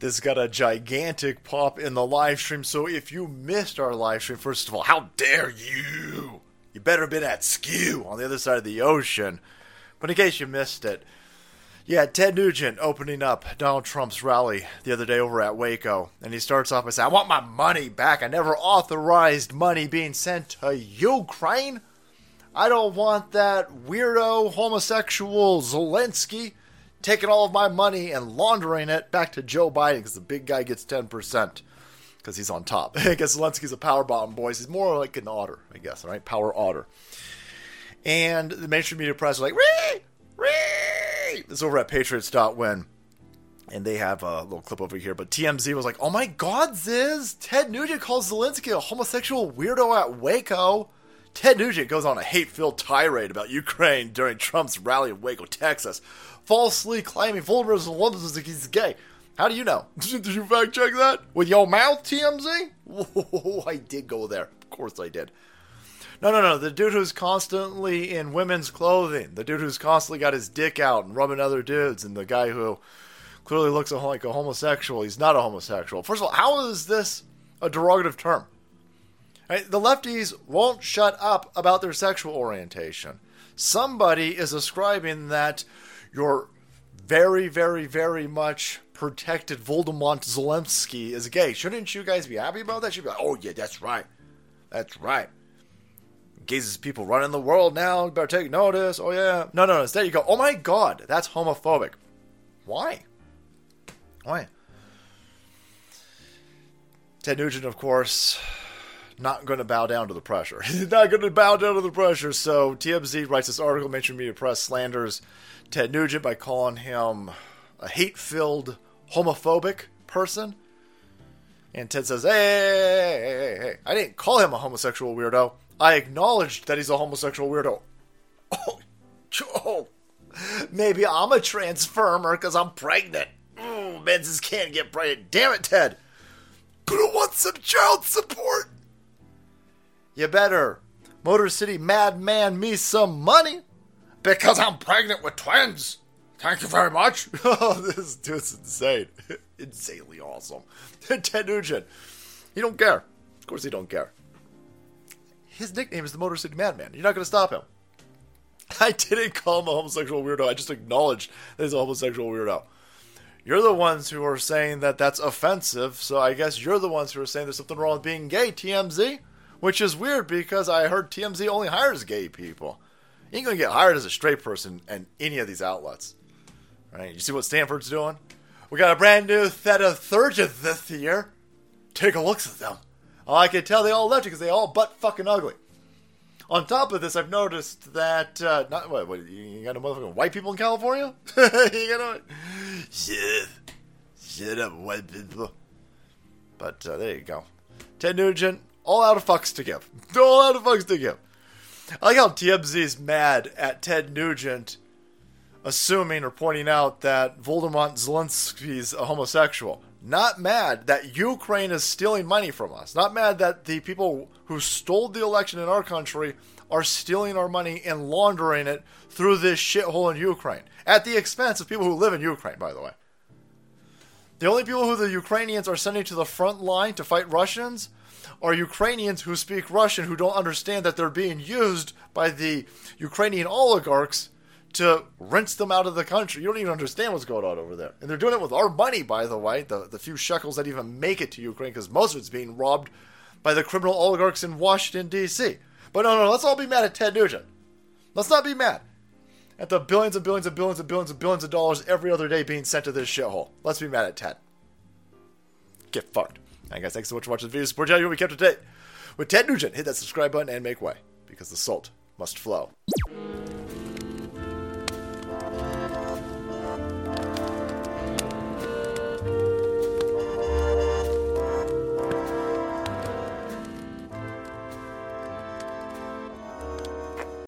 This got a gigantic pop in the live stream. So if you missed our live stream, first of all, how dare you? You better have been at Skew on the other side of the ocean. But in case you missed it, yeah, Ted Nugent opening up Donald Trump's rally the other day over at Waco. And he starts off by saying, I want my money back. I never authorized money being sent to Ukraine. I don't want that weirdo homosexual Zelensky taking all of my money and laundering it back to Joe Biden, because the big guy gets 10% because he's on top. I guess Zelensky's a power bottom, boys. He's more like an otter, I guess, right? Power otter. And the mainstream media press are like, "Ree! Ree!" It's over at Patriots.win, and they have a little clip over here, but TMZ was like, oh my god, Ziz, Ted Nugent calls Zelensky a homosexual weirdo at Waco. Ted Nugent goes on a hate-filled tirade about Ukraine during Trump's rally in Waco, Texas, falsely claiming Voldemort Zelensky is gay. How do you know? Did you fact check that? With your mouth, TMZ? Whoa, I did go there. Of course I did. No, the dude who's constantly in women's clothing, the dude who's constantly got his dick out and rubbing other dudes, and the guy who clearly looks like a homosexual, he's not a homosexual. First of all, how is this a derogative term? Right, the lefties won't shut up about their sexual orientation. Somebody is ascribing that your very, very, very much protected Voldemort Zelensky is gay. Shouldn't you guys be happy about that? You'd be like, oh yeah, that's right. That's right. Gays is people running the world now. Better take notice. Oh yeah. No. Instead you go, oh my god, that's homophobic. Why? Ted Nugent, of course, not going to bow down to the pressure. He's not going to bow down to the pressure. So TMZ writes this article, mainstream media press slanders Ted Nugent by calling him a hate-filled, homophobic person. And Ted says, hey, I didn't call him a homosexual weirdo. I acknowledged that he's a homosexual weirdo. Oh, maybe I'm a transformer because I'm pregnant. Men just can't get pregnant. Damn it, Ted. But I want some child support. You better Motor City Madman me some money because I'm pregnant with twins. Thank you very much. Oh, this dude's insane. Insanely awesome. Ted Nugent, he don't care. Of course he don't care. His nickname is the Motor City Madman. You're not going to stop him. I didn't call him a homosexual weirdo. I just acknowledged that he's a homosexual weirdo. You're the ones who are saying that that's offensive, so I guess you're the ones who are saying there's something wrong with being gay, TMZ. Which is weird because I heard TMZ only hires gay people. You ain't going to get hired as a straight person in any of these outlets. Right? You see what Stanford's doing? We got a brand new set of surgeons this year. Take a look at them. Oh, I can tell they all left it because they all butt fucking ugly. On top of this, I've noticed that... you got no motherfucking white people in California? Shut up, white people. But there you go. Ted Nugent. All out of fucks to give. I like how TMZ's mad at Ted Nugent assuming or pointing out that Voldemort Zelensky's a homosexual. Not mad that Ukraine is stealing money from us. Not mad that the people who stole the election in our country are stealing our money and laundering it through this shithole in Ukraine. At the expense of people who live in Ukraine, by the way. The only people who the Ukrainians are sending to the front line to fight Russians are Ukrainians who speak Russian who don't understand that they're being used by the Ukrainian oligarchs to rinse them out of the country. You don't even understand what's going on over there. And they're doing it with our money, by the way, the few shekels that even make it to Ukraine, because most of it's being robbed by the criminal oligarchs in Washington, D.C. But no, let's all be mad at Ted Nugent. Let's not be mad at the billions and billions and billions and billions and billions of dollars every other day being sent to this shithole. Let's be mad at Ted. Get fucked. Alright guys, thanks so much for watching the video. Support you. We kept it today with Ted Nugent. Hit that subscribe button and make way, because the salt must flow.